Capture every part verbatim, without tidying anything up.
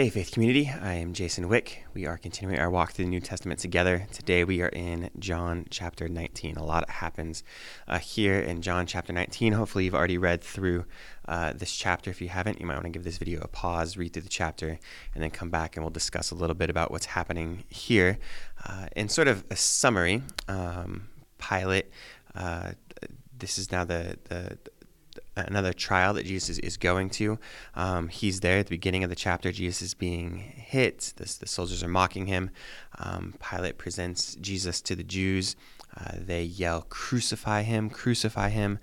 Hey, Faith Community, I am Jason Wick. We are continuing our walk through the New Testament together. Today we are in John chapter nineteen. A lot happens uh, here in John chapter nineteen. Hopefully you've already read through uh, this chapter. If you haven't, you might want to give this video a pause, read through the chapter, and then come back and we'll discuss a little bit about what's happening here. Uh, in sort of a summary, um, Pilate, uh, this is now the... the another trial that Jesus is going to. Um, he's there at the beginning of the chapter. Jesus is being hit. The, the soldiers are mocking him. Um, Pilate presents Jesus to the Jews. Uh, they yell, "Crucify him! Crucify him!"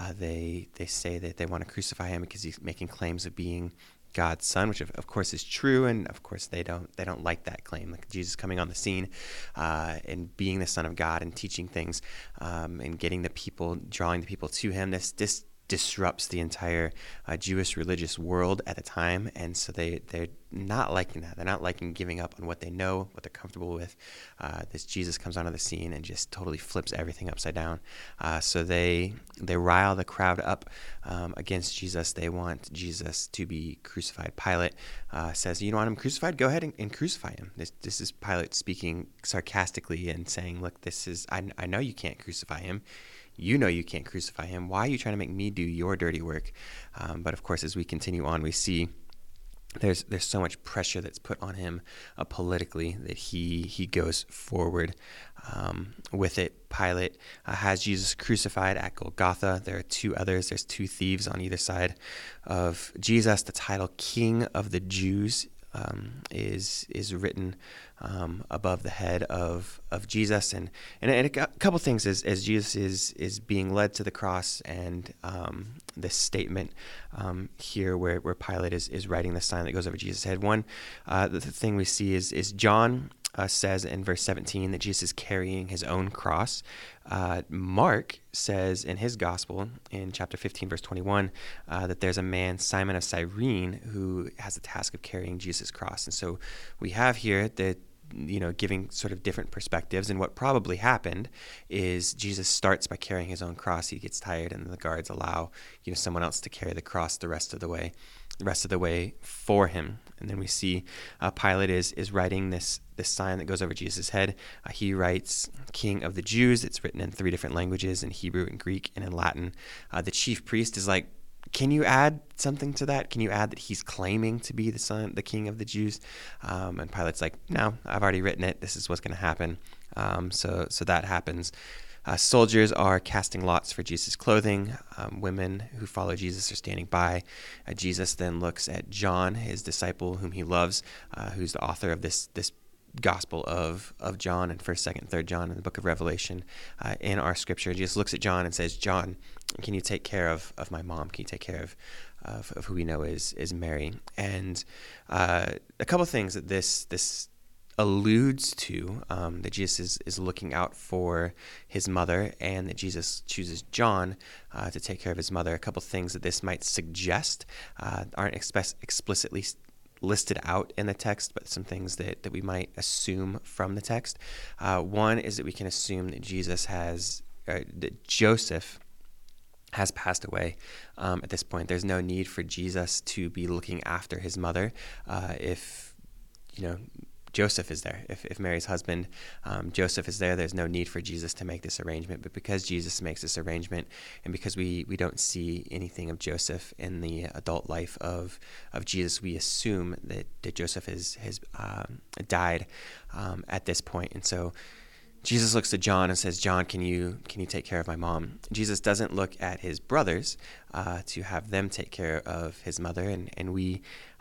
Uh, they they say that they want to crucify him because he's making claims of being God's son, which of, of course is true, and of course they don't they don't like that claim. Like Jesus coming on the scene uh, and being the Son of God and teaching things um, and getting the people, drawing the people to him. This this. disrupts the entire uh, Jewish religious world at the time, and so they, they're not liking that. They're not liking giving up on what they know, what they're comfortable with. Uh, this Jesus comes onto the scene and just totally flips everything upside down. Uh, so they they rile the crowd up um, against Jesus. They want Jesus to be crucified. Pilate uh, says, "You don't want him crucified? Go ahead and, and crucify him." This this is Pilate speaking sarcastically and saying, "Look, this is I, I know you can't crucify him. You know you can't crucify him. Why are you trying to make me do your dirty work?" Um, but of course, as we continue on, we see there's there's so much pressure that's put on him uh, politically that he he goes forward um, with it. Pilate uh, has Jesus crucified at Golgotha. There are two others. There's two thieves on either side of Jesus. The title King of the Jews Um, is is written um, above the head of, of Jesus, and and, and a couple things as, as Jesus is is being led to the cross, and um, this statement um, here where, where Pilate is, is writing the sign that goes over Jesus' head. One, uh, the thing we see is is John uh, says in verse seventeen that Jesus is carrying his own cross. Uh, Mark says in his gospel, in chapter fifteen, verse twenty-one, uh, that there's a man, Simon of Cyrene, who has the task of carrying Jesus' cross. And so we have here that, you know, giving sort of different perspectives. And what probably happened is Jesus starts by carrying his own cross. He gets tired, and the guards allow, you know, someone else to carry the cross the rest of the way, the rest of the way for him. And then we see uh, Pilate is is writing this this sign that goes over Jesus' head. Uh, he writes, "King of the Jews." It's written in three different languages, in Hebrew and Greek and in Latin. Uh, the chief priest is like, "Can you add something to that? Can you add that he's claiming to be the son, the King of the Jews?" Um, and Pilate's like, "No, I've already written it. This is what's going to happen." Um, so, so that happens. Uh, soldiers are casting lots for Jesus' clothing. Um, women who follow Jesus are standing by. Uh, Jesus then looks at John, his disciple, whom he loves, uh, who's the author of this this gospel of of John and First, Second, Third John in the book of Revelation uh, in our scripture. Jesus looks at John and says, "John, can you take care of, of my mom? Can you take care of of, of who we know is is Mary?" And uh, a couple things that this this. alludes to, um, that Jesus is, is looking out for his mother, and that Jesus chooses John uh, to take care of his mother. A couple things that this might suggest uh, aren't express, explicitly listed out in the text, but some things that, that we might assume from the text. Uh, one is that we can assume that Jesus has, uh, that Joseph has passed away um, at this point. There's no need for Jesus to be looking after his mother uh, if, you know, Joseph is there. If, if Mary's husband, um, Joseph is there, there's no need for Jesus to make this arrangement. But because Jesus makes this arrangement, and because we, we don't see anything of Joseph in the adult life of, of Jesus, we assume that, that Joseph has, has um, died um, at this point. And so Jesus looks to John and says, "John, can you can you take care of my mom?" Jesus doesn't look at his brothers uh, to have them take care of his mother. And, and we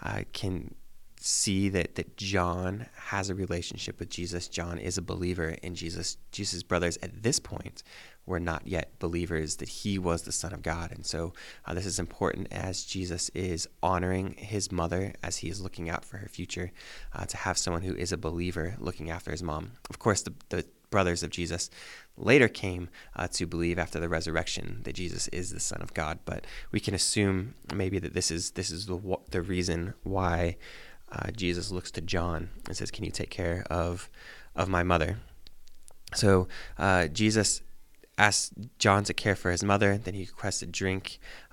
uh, can... see that that John has a relationship with Jesus. John is a believer in Jesus. Jesus' brothers at this point were not yet believers that he was the Son of God. And so uh, this is important as Jesus is honoring his mother, as he is looking out for her future, uh, to have someone who is a believer looking after his mom. Of course, the, the brothers of Jesus later came uh, to believe after the resurrection that Jesus is the Son of God. But we can assume maybe that this is this is the the reason why Uh, Jesus looks to John and says, "Can you take care of of my mother?" So uh, Jesus asks John to care for his mother. Then he requests a drink,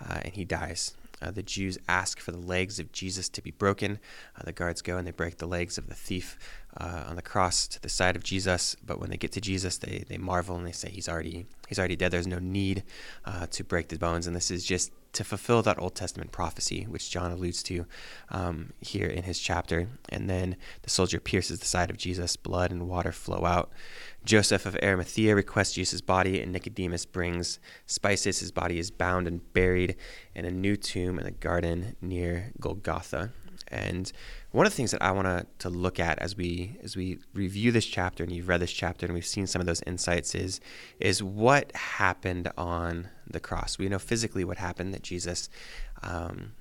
uh, and he dies. Uh, the Jews ask for the legs of Jesus to be broken. Uh, the guards go and they break the legs of the thief uh, on the cross to the side of Jesus. But when they get to Jesus, they, they marvel and they say, he's already he's already dead. There's no need uh, to break the bones. And this is just to fulfill that Old Testament prophecy, which John alludes to um, here in his chapter. And then the soldier pierces the side of Jesus. Blood and water flow out. Joseph of Arimathea requests Jesus' body, and Nicodemus brings spices. His body is bound and buried in a new tomb in a garden near Golgotha. And one of the things that I want to look at as we as we review this chapter, and you've read this chapter, and we've seen some of those insights, is is what happened on the cross. We know physically what happened, that Jesus, um,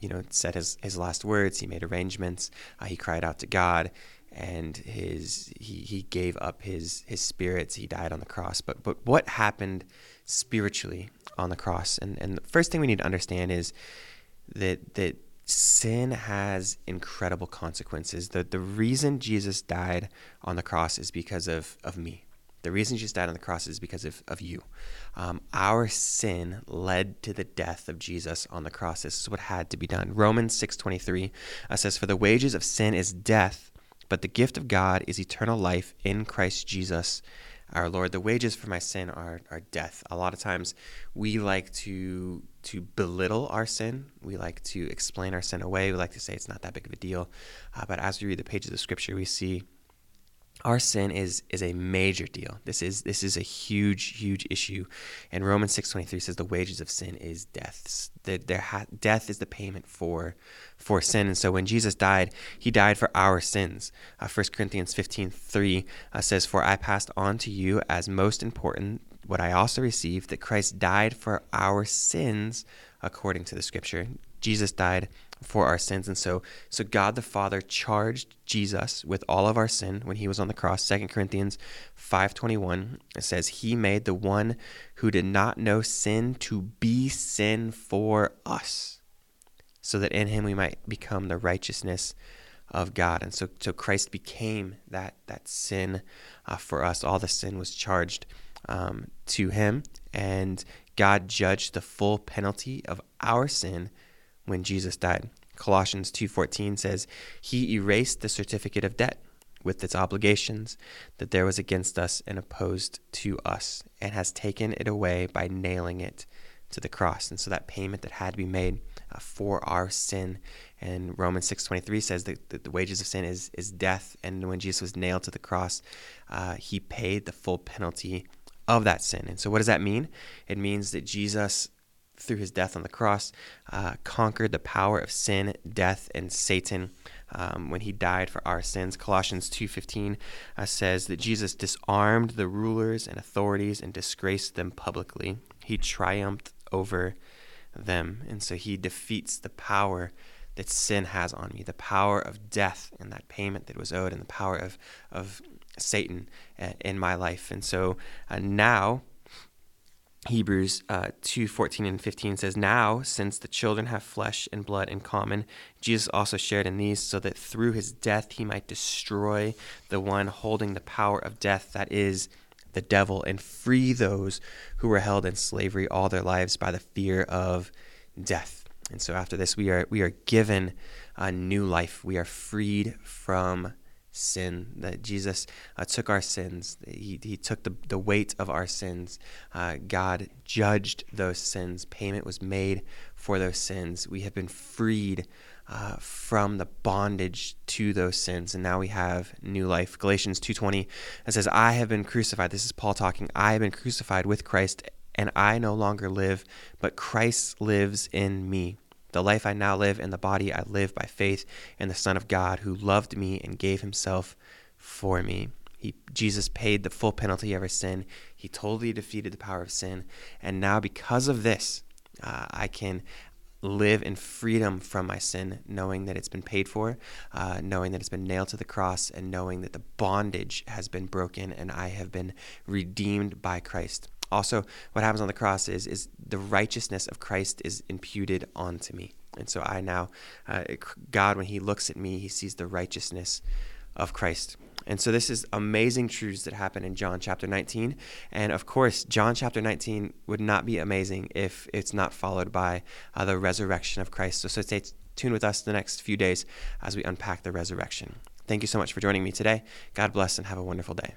you know, said his, his last words. He made arrangements. Uh, he cried out to God, and his he he gave up his his spirits. He died on the cross. But but what happened spiritually on the cross? And and the first thing we need to understand is that that. Sin has incredible consequences. The the reason Jesus died on the cross is because of, of me. The reason Jesus died on the cross is because of, of you. Um, our sin led to the death of Jesus on the cross. This is what had to be done. Romans six twenty-three uh, says, "For the wages of sin is death, but the gift of God is eternal life in Christ Jesus our Lord." The wages for my sin are, are death. A lot of times we like to to belittle our sin. We like to explain our sin away. We like to say it's not that big of a deal. Uh, but as we read the pages of Scripture, we see our sin is is a major deal. This is this is a huge, huge issue. And Romans six twenty-three says the wages of sin is death. The, their ha- death is the payment for for sin. And so when Jesus died, he died for our sins. Uh, First Corinthians fifteen three uh, says, "For I passed on to you as most important what I also received, that Christ died for our sins according to the Scripture." Jesus died for our sins. And so so God the Father charged Jesus with all of our sin when he was on the cross. Second Corinthians five twenty-one says, "He made the one who did not know sin to be sin for us, so that in him we might become the righteousness of God." And so so Christ became that, that sin uh, for us. All the sin was charged um, to him. And God judged the full penalty of our sin when Jesus died. Colossians two fourteen says, "He erased the certificate of debt with its obligations that there was against us and opposed to us, and has taken it away by nailing it to the cross." And so that payment that had to be made uh, for our sin. And Romans six twenty-three says that, that the wages of sin is, is death. And when Jesus was nailed to the cross, uh, he paid the full penalty of that sin. And so what does that mean? It means that Jesus, through his death on the cross, uh, conquered the power of sin, death, and Satan um, when he died for our sins. Colossians two fifteen uh, says that Jesus disarmed the rulers and authorities and disgraced them publicly. He triumphed over them. And so he defeats the power that sin has on me, the power of death and that payment that was owed, and the power of, of Satan uh, in my life. And so uh, now, Hebrews uh, two fourteen and fifteen says, "Now, since the children have flesh and blood in common, Jesus also shared in these, so that through his death he might destroy the one holding the power of death, that is, the devil, and free those who were held in slavery all their lives by the fear of death." And so after this, we are we are given a new life. We are freed from sin, that Jesus uh, took our sins. He, he took the, the weight of our sins. Uh, God judged those sins. Payment was made for those sins. We have been freed uh, from the bondage to those sins, and now we have new life. Galatians two twenty, it says, "I have been crucified." This is Paul talking. "I have been crucified with Christ, and I no longer live, but Christ lives in me. The life I now live in the body, I live by faith in the Son of God, who loved me and gave himself for me." He, Jesus paid the full penalty of our sin. He totally defeated the power of sin. And now because of this, uh, I can live in freedom from my sin, knowing that it's been paid for, uh, knowing that it's been nailed to the cross, and knowing that the bondage has been broken and I have been redeemed by Christ. Also, what happens on the cross is is the righteousness of Christ is imputed onto me. And so I now, uh, God, when he looks at me, he sees the righteousness of Christ. And so this is amazing truths that happen in John chapter nineteen. And of course, John chapter nineteen would not be amazing if it's not followed by uh, the resurrection of Christ. So, so stay tuned with us the next few days as we unpack the resurrection. Thank you so much for joining me today. God bless and have a wonderful day.